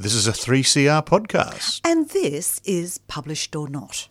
This is a 3CR podcast. And this is Published or Not.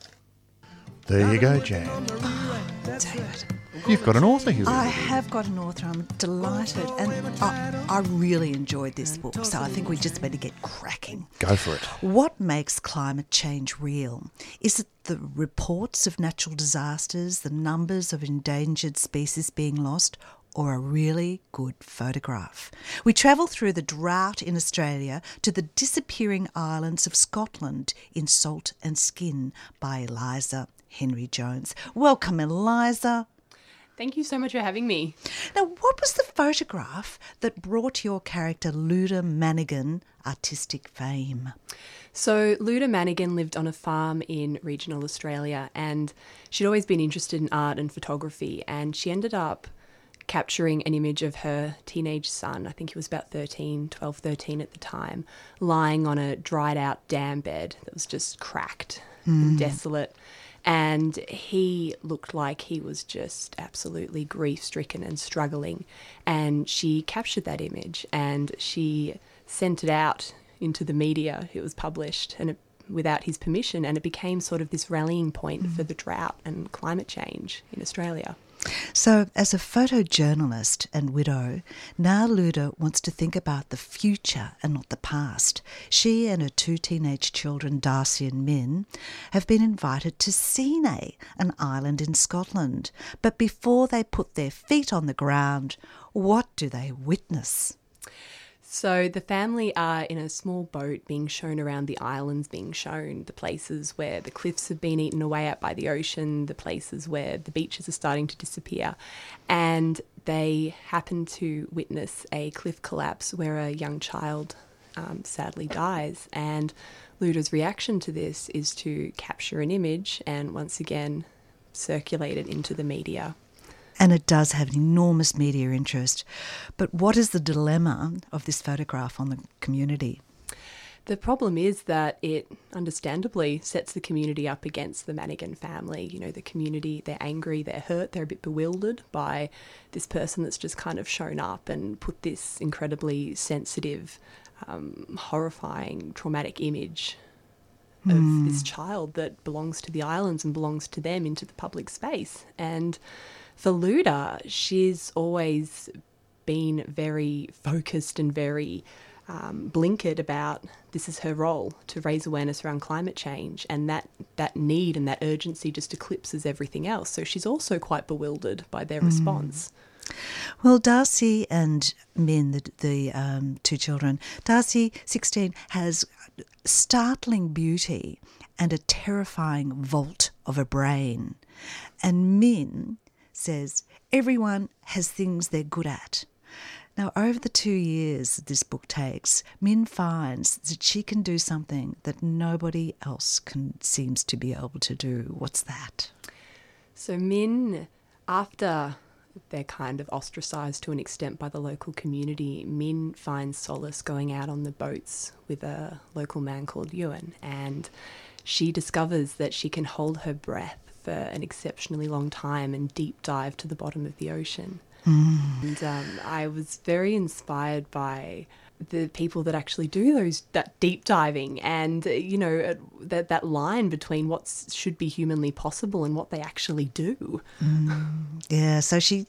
There you go, Jane. Oh, David. You've got an author here. I have got an author. I'm delighted. And I really enjoyed this book, so I think we just better get cracking. Go for it. What makes climate change real? Is it the reports of natural disasters, the numbers of endangered species being lost, or a really good photograph? We travel through the drought in Australia to the disappearing islands of Scotland in Salt and Skin by Eliza Henry-Jones. Welcome, Eliza. Thank you so much for having me. Now, what was the photograph that brought your character Luda Manigan artistic fame? So Luda Manigan lived on a farm in regional Australia, and she'd always been interested in art and photography, and she ended up capturing an image of her teenage son, I think he was about 13 at the time, lying on a dried-out dam bed that was just cracked and desolate. And he looked like he was just absolutely grief-stricken and struggling. And she captured that image and she sent it out into the media. It was published and without his permission, and it became sort of this rallying point for the drought and climate change in Australia. So as a photojournalist and widow, now Luda wants to think about the future and not the past. She and her two teenage children, Darcy and Min, have been invited to Sine, an island in Scotland. But before they put their feet on the ground, what do they witness? So the family are in a small boat being shown around the islands, being shown the places where the cliffs have been eaten away at by the ocean, the places where the beaches are starting to disappear. And they happen to witness a cliff collapse where a young child sadly dies. And Luda's reaction to this is to capture an image and once again circulate it into the media. And it does have an enormous media interest. But what is the dilemma of this photograph on the community? The problem is that it understandably sets the community up against the Manigan family. You know, the community, they're angry, they're hurt, they're a bit bewildered by this person that's just kind of shown up and put this incredibly sensitive, horrifying, traumatic image of this child that belongs to the islands and belongs to them into the public space. And for Luda, she's always been very focused and very blinkered about this is her role, to raise awareness around climate change, and that need and that urgency just eclipses everything else. So she's also quite bewildered by their response. Well, Darcy and Min, the two children, Darcy, 16, has startling beauty and a terrifying vault of a brain. And Min says, everyone has things they're good at. Now, over the 2 years this book takes, Min finds that she can do something that nobody else seems to be able to do. What's that? So Min, after they're kind of ostracised to an extent by the local community, Min finds solace going out on the boats with a local man called Ewan, and she discovers that she can hold her breath for an exceptionally long time and deep dive to the bottom of the ocean. And I was very inspired by the people that actually do that deep diving, and you know, that line between what should be humanly possible and what they actually do. Yeah, so she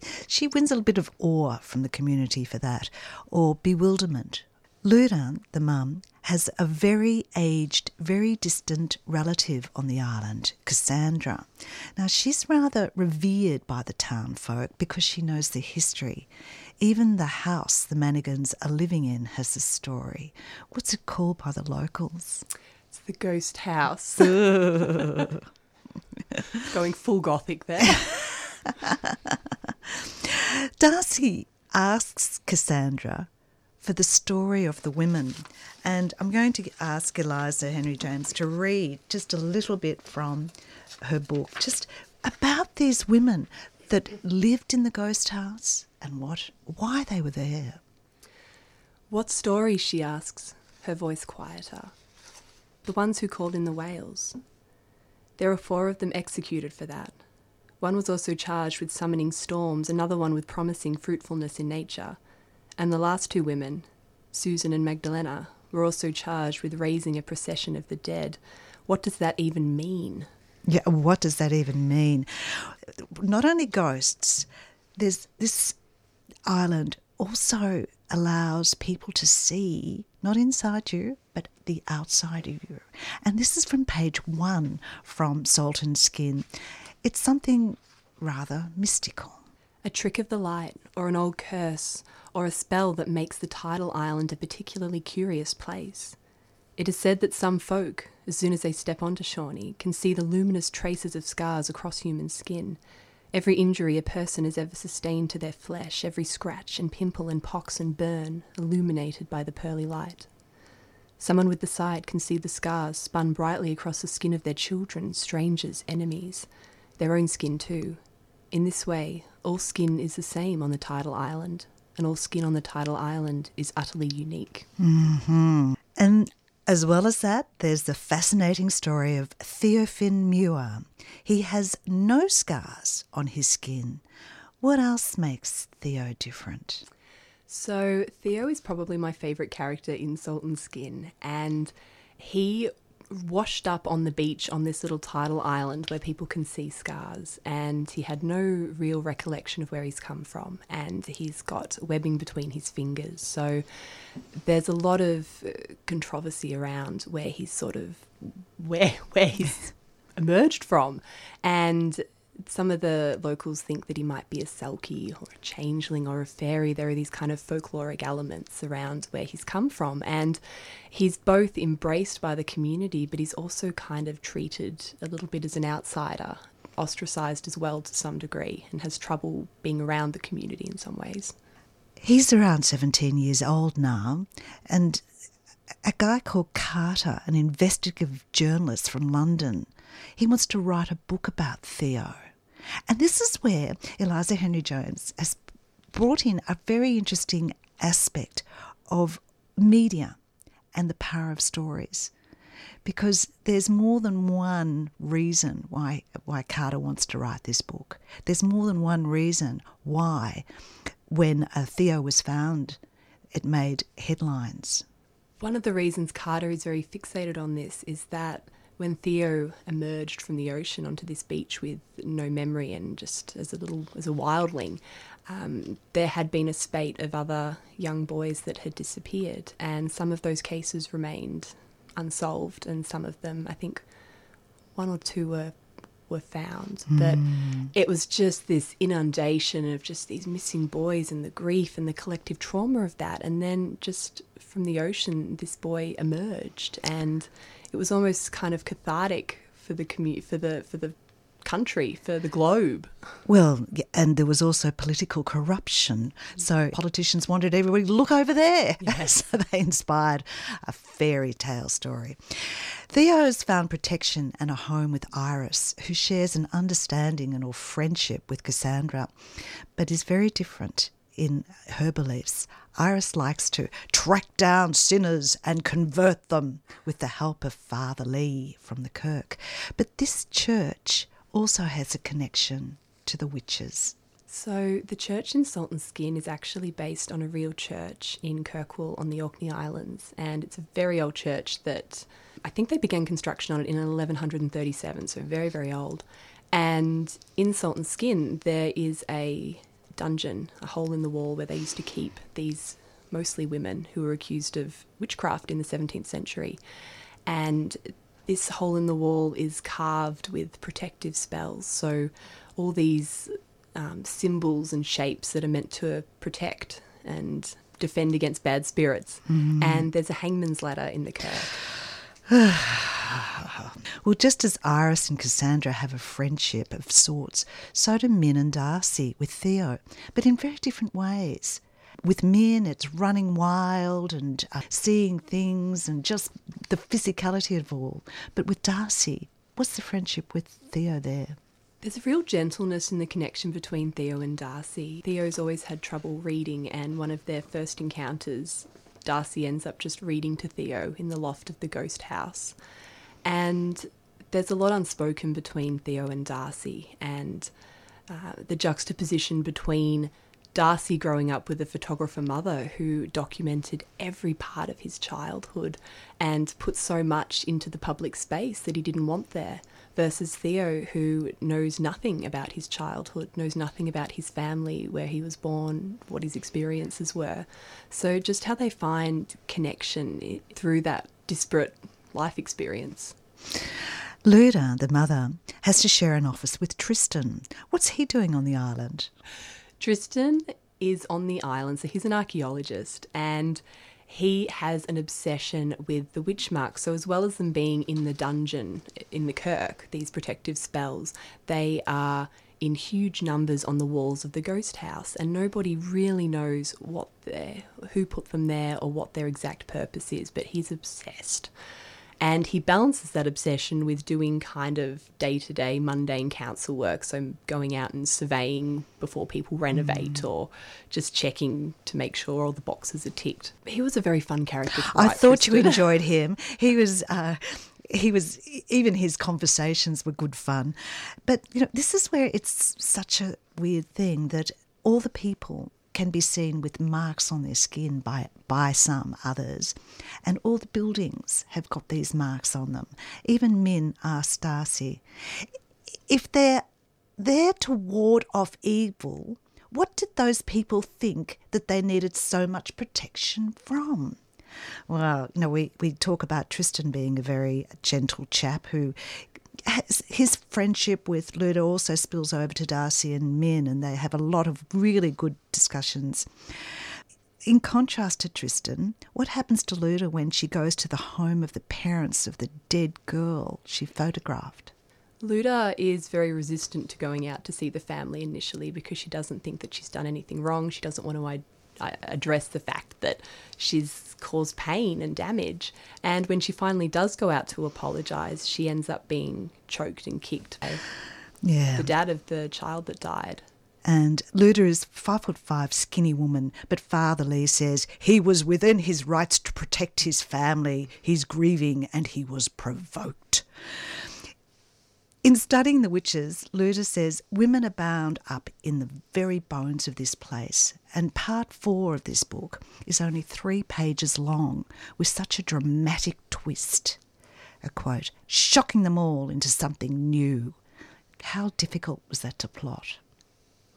wins a bit of awe from the community for that, or bewilderment. Luda, the mum, has a very aged, very distant relative on the island, Cassandra. Now, she's rather revered by the town folk because she knows the history. Even the house the Manigans are living in has a story. What's it called by the locals? It's the ghost house. Going full gothic there. Darcy asks Cassandra for the story of the women. And I'm going to ask Eliza Henry-Jones to read just a little bit from her book, just about these women that lived in the ghost house and why they were there. What story, she asks, her voice quieter. The ones who called in the whales. There were 4 of them executed for that. One was also charged with summoning storms, another one with promising fruitfulness in nature. And the last 2 women, Susan and Magdalena, were also charged with raising a procession of the dead. What does that even mean? Yeah, what does that even mean? Not only ghosts, there's this island also allows people to see, not inside you, but the outside of you. And this is from page 1 from Salt and Skin. It's something rather mystical. A trick of the light, or an old curse, or a spell that makes the tidal island a particularly curious place. It is said that some folk, as soon as they step onto Shawnee, can see the luminous traces of scars across human skin. Every injury a person has ever sustained to their flesh, every scratch and pimple and pox and burn, illuminated by the pearly light. Someone with the sight can see the scars spun brightly across the skin of their children, strangers, enemies, their own skin too. In this way, all skin is the same on the tidal island, and all skin on the tidal island is utterly unique. Mm-hmm. And as well as that, there's the fascinating story of Theo Finn Muir. He has no scars on his skin. What else makes Theo different? So Theo is probably my favourite character in Salt and Skin, and he washed up on the beach on this little tidal island where people can see scars, and he had no real recollection of where he's come from, and he's got webbing between his fingers. So there's a lot of controversy around where he's sort of where he's emerged from, and some of the locals think that he might be a selkie or a changeling or a fairy. There are these kind of folkloric elements around where he's come from. And he's both embraced by the community, but he's also kind of treated a little bit as an outsider, ostracised as well to some degree, and has trouble being around the community in some ways. He's around 17 years old now, and a guy called Carter, an investigative journalist from London, he wants to write a book about Theo. And this is where Eliza Henry-Jones has brought in a very interesting aspect of media and the power of stories, because there's more than one reason why Carter wants to write this book. There's more than one reason why, when Theo was found, it made headlines. One of the reasons Carter is very fixated on this is that when Theo emerged from the ocean onto this beach with no memory and just as a wildling, there had been a spate of other young boys that had disappeared, and some of those cases remained unsolved, and some of them, I think one or two were found. But it was just this inundation of just these missing boys and the grief and the collective trauma of that. And then just from the ocean, this boy emerged, and it was almost kind of cathartic for the for the country, for the globe. Well, and there was also political corruption. So politicians wanted everybody to look over there. Yes. So they inspired a fairy tale story. Theo's found protection and a home with Iris, who shares an understanding and or friendship with Cassandra, but is very different in her beliefs. Iris likes to track down sinners and convert them with the help of Father Lee from the Kirk. But this church also has a connection to the witches. So the church in Salt and Skin is actually based on a real church in Kirkwall on the Orkney Islands, and it's a very old church that I think they began construction on it in 1137, so very, very old. And in Salt and Skin there is a dungeon, a hole in the wall where they used to keep these mostly women who were accused of witchcraft in the 17th century. And this hole in the wall is carved with protective spells. So all these symbols and shapes that are meant to protect and defend against bad spirits. Mm. And there's a hangman's ladder in the kirk. Well, just as Iris and Cassandra have a friendship of sorts, so do Min and Darcy with Theo, but in very different ways. With Min, it's running wild and seeing things and just the physicality of all. But with Darcy, what's the friendship with Theo there? There's a real gentleness in the connection between Theo and Darcy. Theo's always had trouble reading, and one of their first encounters, Darcy ends up just reading to Theo in the loft of the ghost house. And there's a lot unspoken between Theo and Darcy, and the juxtaposition between Darcy growing up with a photographer mother who documented every part of his childhood and put so much into the public space that he didn't want there, versus Theo, who knows nothing about his childhood, knows nothing about his family, where he was born, what his experiences were. So just how they find connection through that disparate life experience. Luda, the mother, has to share an office with Tristan. What's he doing on the island? Tristan is on the island, so he's an archaeologist, and he has an obsession with the witch marks. So as well as them being in the dungeon, in the kirk, these protective spells, they are in huge numbers on the walls of the ghost house, and nobody really knows what they're, who put them there or what their exact purpose is, but he's obsessed. And he balances that obsession with doing kind of day-to-day mundane council work, so going out and surveying before people renovate or just checking to make sure all the boxes are ticked. He was a very fun character. I thought you enjoyed him. He was even his conversations were good fun. But, you know, this is where it's such a weird thing that all the people can be seen with marks on their skin by some others, and all the buildings have got these marks on them. Even Min asked Darcy, if they're there to ward off evil, what did those people think that they needed so much protection from? Well, you know, we talk about Tristan being a very gentle chap who... his friendship with Luda also spills over to Darcy and Min, and they have a lot of really good discussions. In contrast to Tristan, what happens to Luda when she goes to the home of the parents of the dead girl she photographed? Luda is very resistant to going out to see the family initially because she doesn't think that she's done anything wrong. She doesn't want to address the fact that she's caused pain and damage. And when she finally does go out to apologise, she ends up being choked and kicked by the dad of the child that died. And Luda is 5'5", skinny woman, but Father Lee says he was within his rights to protect his family. He's grieving and he was provoked. In studying the witches, Luda says women are bound up in the very bones of this place, and part 4 of this book is only 3 pages long with such a dramatic twist. A quote, shocking them all into something new. How difficult was that to plot?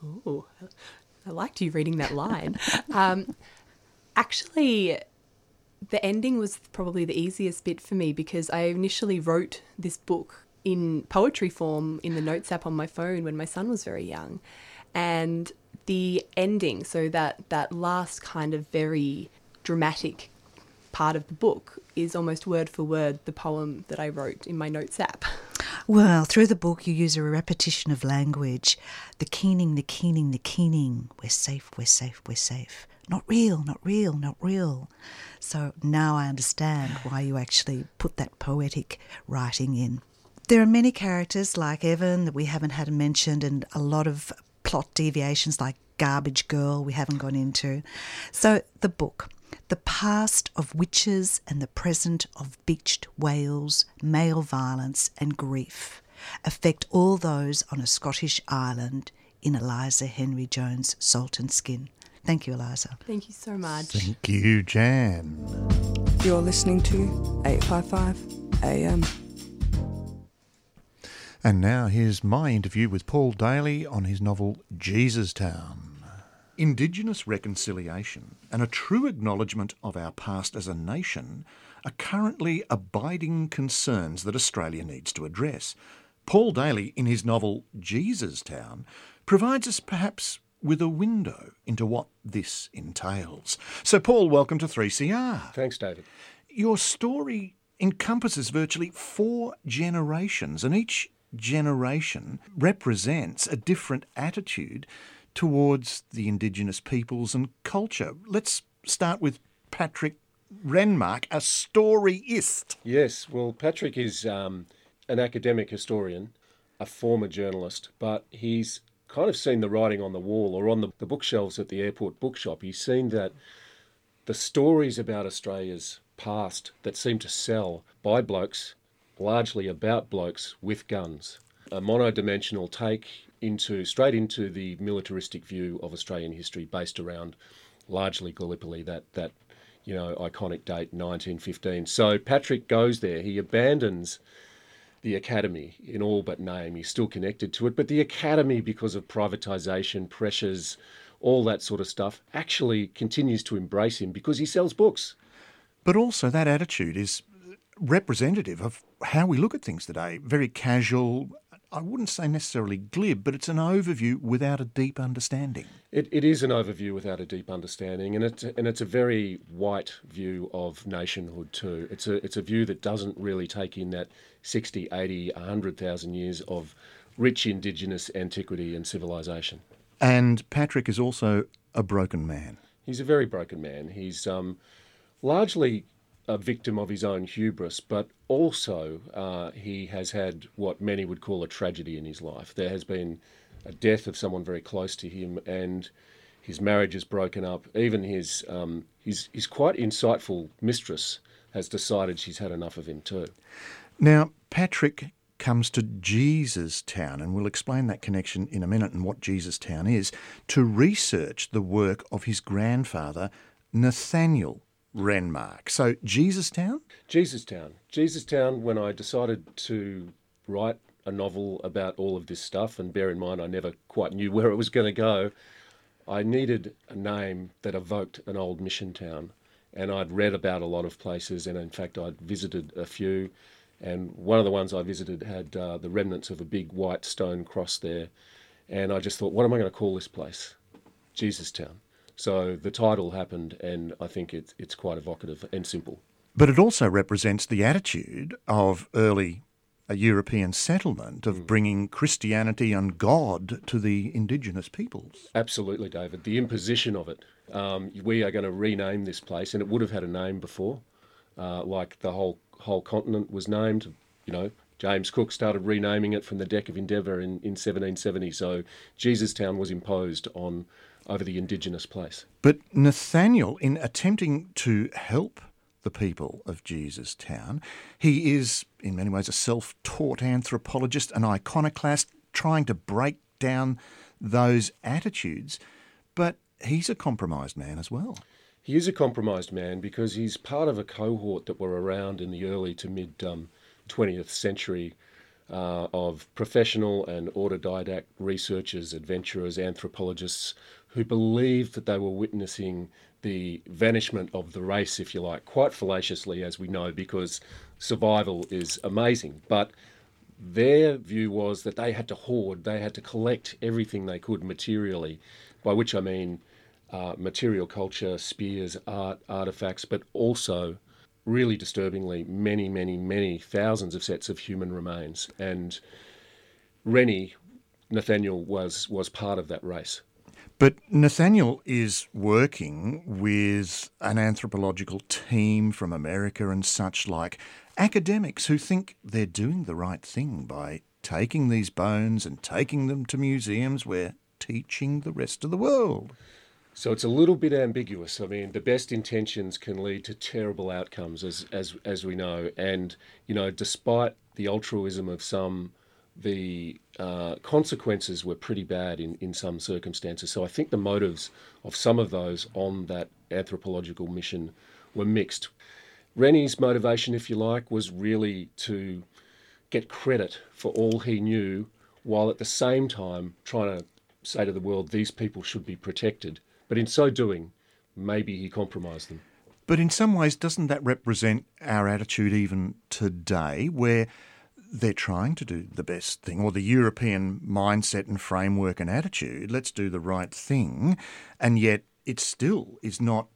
Ooh, I liked you reading that line. Actually... the ending was probably the easiest bit for me because I initially wrote this book in poetry form in the notes app on my phone when my son was very young. And the ending, so that last kind of very dramatic part of the book is almost word for word the poem that I wrote in my notes app. Well, through the book you use a repetition of language. The keening, the keening, the keening. We're safe, we're safe, we're safe. Not real, not real, not real. So now I understand why you actually put that poetic writing in. There are many characters like Evan that we haven't had mentioned, and a lot of plot deviations like Garbage Girl we haven't gone into. So the book, the past of witches and the present of beached whales, male violence and grief affect all those on a Scottish island in Eliza Henry-Jones' Salt and Skin. Thank you, Eliza. Thank you so much. Thank you, Jan. You're listening to 855 AM. And now here's my interview with Paul Daly on his novel Jesus Town. Indigenous reconciliation and a true acknowledgement of our past as a nation are currently abiding concerns that Australia needs to address. Paul Daly, in his novel Jesus Town, provides us perhaps with a window into what this entails. So, Paul, welcome to 3CR. Thanks, David. Your story encompasses virtually 4 generations, and each generation represents a different attitude towards the Indigenous peoples and culture. Let's start with Patrick Renmark, a storyist. Yes, well, Patrick is an academic historian, a former journalist, but he's kind of seen the writing on the wall or on the bookshelves at the airport bookshop. He's seen that the stories about Australia's past that seem to sell by blokes, largely about blokes with guns. A monodimensional take straight into the militaristic view of Australian history based around largely Gallipoli, that you know, iconic date, 1915. So Patrick goes there. He abandons the academy in all but name. He's still connected to it, but the academy, because of privatisation pressures, all that sort of stuff, actually continues to embrace him because he sells books. But also that attitude is representative of how we look at things today. Very casual, I wouldn't say necessarily glib, but it's an overview without a deep understanding. It is an overview without a deep understanding, and it's a very white view of nationhood too. It's a view that doesn't really take in that 60, 80, 100,000 years of rich Indigenous antiquity and civilisation. And Patrick is also a broken man. He's a very broken man. He's largely a victim of his own hubris, but also he has had what many would call a tragedy in his life. There has been a death of someone very close to him, and his marriage is broken up. Even his quite insightful mistress has decided she's had enough of him too. Now, Patrick comes to Jesus Town, and we'll explain that connection in a minute and what Jesus Town is, to research the work of his grandfather, Nathaniel Renmark. So Jesus Town? Jesus Town. Jesus Town, when I decided to write a novel about all of this stuff, and bear in mind I never quite knew where it was going to go, I needed a name that evoked an old mission town. And I'd read about a lot of places, and in fact I'd visited a few, and one of the ones I visited had the remnants of a big white stone cross there, and I just thought, what am I going to call this place? Jesus Town. So the title happened, and I think it's quite evocative and simple. But it also represents the attitude of early European settlement of bringing Christianity and God to the indigenous peoples. Absolutely, David. The imposition of it. We are going to rename this place, and it would have had a name before, like the whole continent was named. You know, James Cook started renaming it from the deck of Endeavour in 1770. So Jesus Town was imposed on over the indigenous place. But Nathaniel, in attempting to help the people of Jesus Town, he is in many ways a self-taught anthropologist, an iconoclast, trying to break down those attitudes. But he's a compromised man as well. He is a compromised man because he's part of a cohort that were around in the early to mid 20th century of professional and autodidact researchers, adventurers, anthropologists, who believed that they were witnessing the vanishment of the race, if you like, quite fallaciously, as we know, because survival is amazing. But their view was that they had to hoard, they had to collect everything they could materially, by which I mean material culture, spears, art, artefacts, but also, really disturbingly, many, many, many thousands of sets of human remains. And Nathaniel was part of that race. But Nathaniel is working with an anthropological team from America and such like, academics who think they're doing the right thing by taking these bones and taking them to museums where teaching the rest of the world. So it's a little bit ambiguous. I mean, the best intentions can lead to terrible outcomes, as we know. And, you know, despite the altruism of some, the consequences were pretty bad in some circumstances. So I think the motives of some of those on that anthropological mission were mixed. Rennie's motivation, if you like, was really to get credit for all he knew, while at the same time trying to say to the world, these people should be protected. But in so doing, maybe he compromised them. But in some ways, doesn't that represent our attitude even today, where they're trying to do the best thing, or the European mindset and framework and attitude, let's do the right thing, and yet it still is not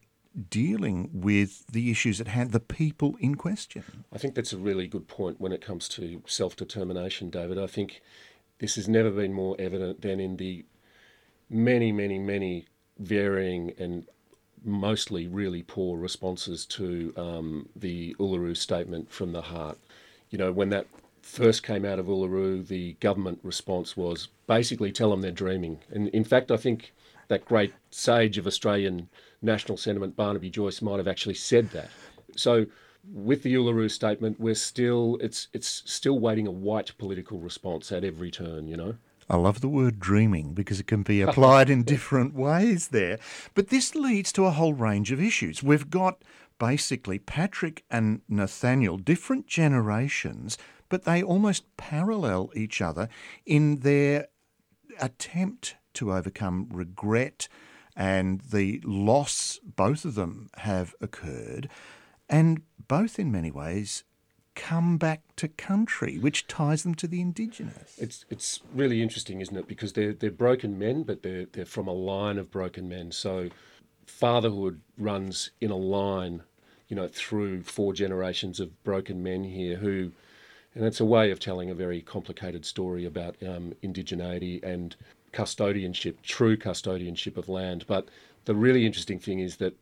dealing with the issues at hand, the people in question? I think that's a really good point when it comes to self-determination, David. I think this has never been more evident than in the many, many, many varying and mostly really poor responses to the Uluru statement from the heart. You know, when that first came out of Uluru, the government response was basically tell them they're dreaming. And in fact, I think that great sage of Australian national sentiment, Barnaby Joyce, might have actually said that. So with the Uluru statement, it's still waiting a white political response at every turn, you know. I love the word dreaming because it can be applied in different ways there. But this leads to a whole range of issues. We've got basically Patrick and Nathaniel, different generations, but they almost parallel each other in their attempt to overcome regret and the loss both of them have occurred, and both in many ways come back to country, which ties them to the Indigenous. It's really interesting, isn't it? Because they're broken men, but they're from a line of broken men. So fatherhood runs in a line, you know, through four generations of broken men here who, and it's a way of telling a very complicated story about indigeneity and custodianship, true custodianship of land. But the really interesting thing is that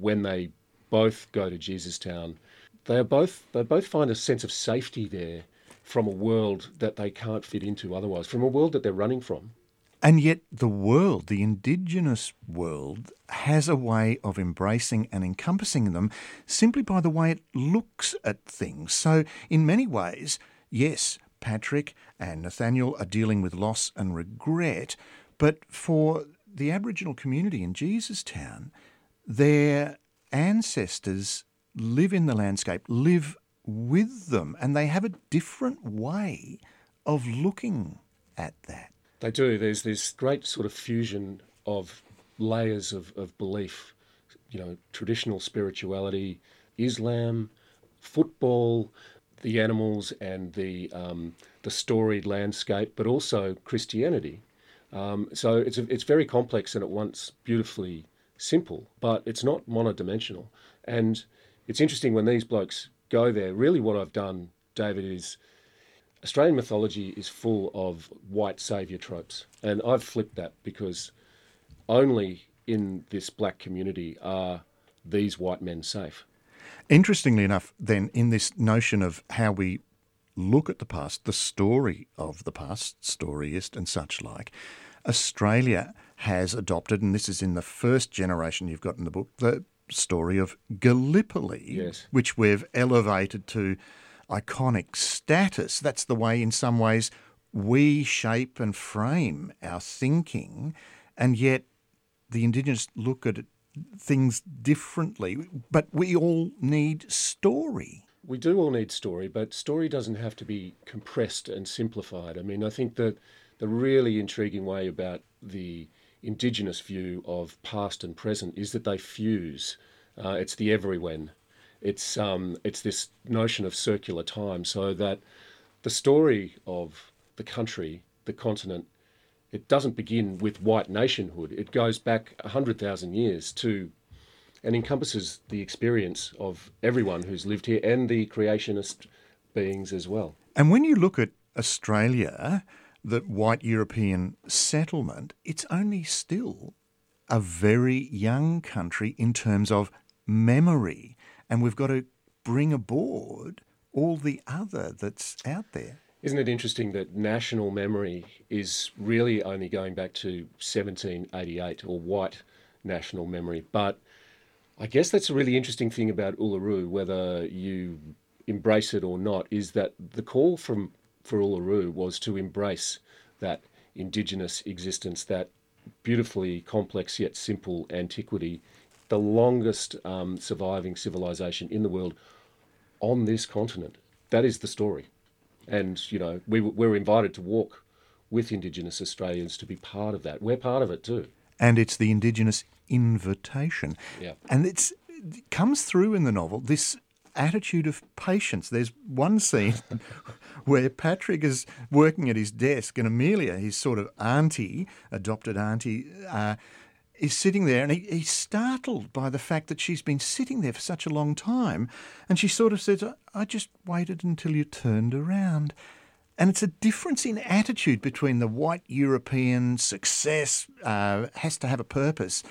when they both go to Jesus Town, They both find a sense of safety there from a world that they can't fit into otherwise, from a world that they're running from. And yet the world, the Indigenous world, has a way of embracing and encompassing them simply by the way it looks at things. So in many ways, yes, Patrick and Nathaniel are dealing with loss and regret, but for the Aboriginal community in Jesus Town, their ancestors live in the landscape, live with them, and they have a different way of looking at that. They do. There's this great sort of fusion of layers of belief, you know, traditional spirituality, Islam, football, the animals and the storied landscape, but also Christianity. So it's very complex and at once beautifully simple, but it's not monodimensional. And it's interesting when these blokes go there, really what I've done, David, is Australian mythology is full of white saviour tropes. And I've flipped that because only in this black community are these white men safe. Interestingly enough, then, in this notion of how we look at the past, the story of the past, storyist and such like, Australia has adopted, and this is in the first generation you've got in the book, the story of Gallipoli, yes, which we've elevated to iconic status. That's the way, in some ways, we shape and frame our thinking, and yet the Indigenous look at things differently. But we all need story. We do all need story, but story doesn't have to be compressed and simplified. I mean, I think that the really intriguing way about the Indigenous view of past and present is that they fuse. It's the everywhen. It's this notion of circular time, so that the story of the country, the continent, it doesn't begin with white nationhood. It goes back 100,000 years to and encompasses the experience of everyone who's lived here and the creationist beings as well. And when you look at Australia, that white European settlement, it's only still a very young country in terms of memory. And we've got to bring aboard all the other that's out there. Isn't it interesting that national memory is really only going back to 1788, or white national memory? But I guess that's a really interesting thing about Uluru, whether you embrace it or not, is that the call for Uluru was to embrace that Indigenous existence, that beautifully complex yet simple antiquity, the longest surviving civilization in the world on this continent. That is the story. And, you know, we're invited to walk with Indigenous Australians to be part of that. We're part of it too. And it's the Indigenous invitation. Yeah. And it comes through in the novel, this attitude of patience. There's one scene where Patrick is working at his desk and Amelia, his sort of auntie, adopted auntie, is sitting there, and he's startled by the fact that she's been sitting there for such a long time, and she sort of says, I just waited until you turned around. And it's a difference in attitude between the white European success, has to have a purpose,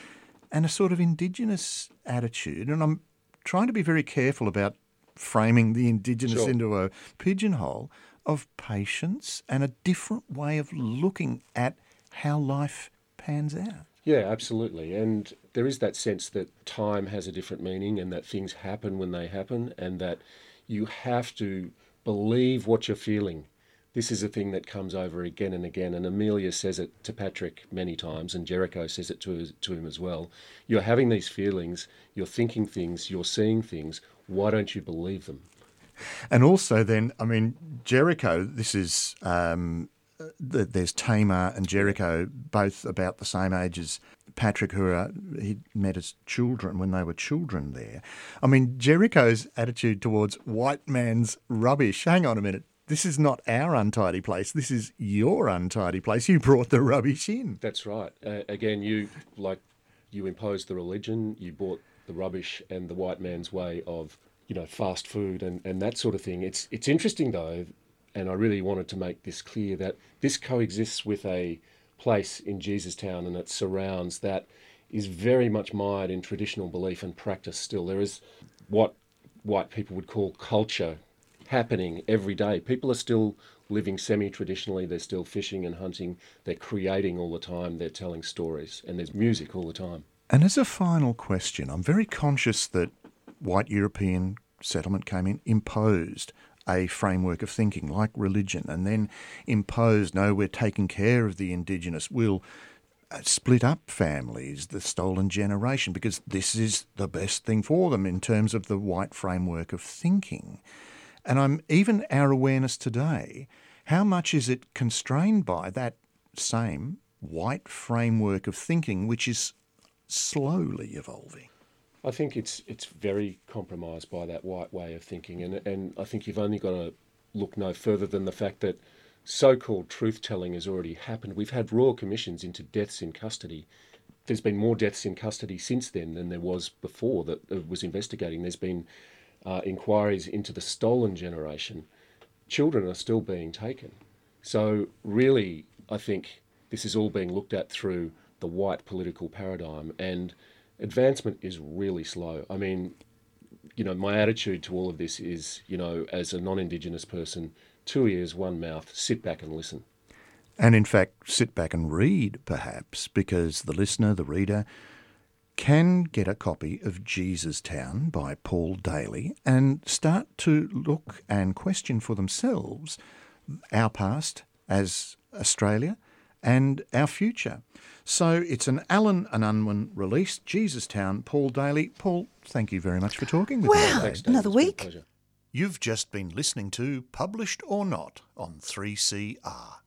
and a sort of Indigenous attitude. And I'm trying to be very careful about framing the Indigenous sure into a pigeonhole of patience and a different way of looking at how life pans out. Yeah, absolutely. And there is that sense that time has a different meaning and that things happen when they happen and that you have to believe what you're feeling. This is a thing that comes over again and again, and Amelia says it to Patrick many times, and Jericho says it to him as well. You're having these feelings, you're thinking things, you're seeing things. Why don't you believe them? And also then, I mean, Jericho, this is, there's Tamar and Jericho, both about the same age as Patrick, who he met as children, when they were children there. I mean, Jericho's attitude towards white man's rubbish, hang on a minute, this is not our untidy place. This is your untidy place. You brought the rubbish in. That's right. Again, you imposed the religion. You brought the rubbish and the white man's way of, fast food and that sort of thing. It's interesting though, and I really wanted to make this clear that this coexists with a place in Jesus Town and its surrounds that is very much mired in traditional belief and practice still. There is what white people would call culture happening every day. People are still living semi-traditionally. They're still fishing and hunting. They're creating all the time. They're telling stories. And there's music all the time. And as a final question, I'm very conscious that white European settlement came in, imposed a framework of thinking like religion, and then imposed, no, we're taking care of the indigenous. We'll split up families, the stolen generation, because this is the best thing for them in terms of the white framework of thinking. And even our awareness today, how much is it constrained by that same white framework of thinking, which is slowly evolving? I think it's very compromised by that white way of thinking. And I think you've only got to look no further than the fact that so-called truth-telling has already happened. We've had royal commissions into deaths in custody. There's been more deaths in custody since then than there was before that was investigating. There's been inquiries into the stolen generation. Children are still being taken. So really, I think this is all being looked at through the white political paradigm, and advancement is really slow. I mean, my attitude to all of this is, as a non-Indigenous person, 2 ears, 1 mouth, sit back and listen. And in fact, sit back and read, perhaps, because the listener, the reader, can get a copy of Jesus Town by Paul Daly and start to look and question for themselves our past as Australia and our future. So it's an Alan and Unwin release, Jesus Town, Paul Daly. Paul, thank you very much for talking with me. Well, another week. You've just been listening to Published or Not on 3CR.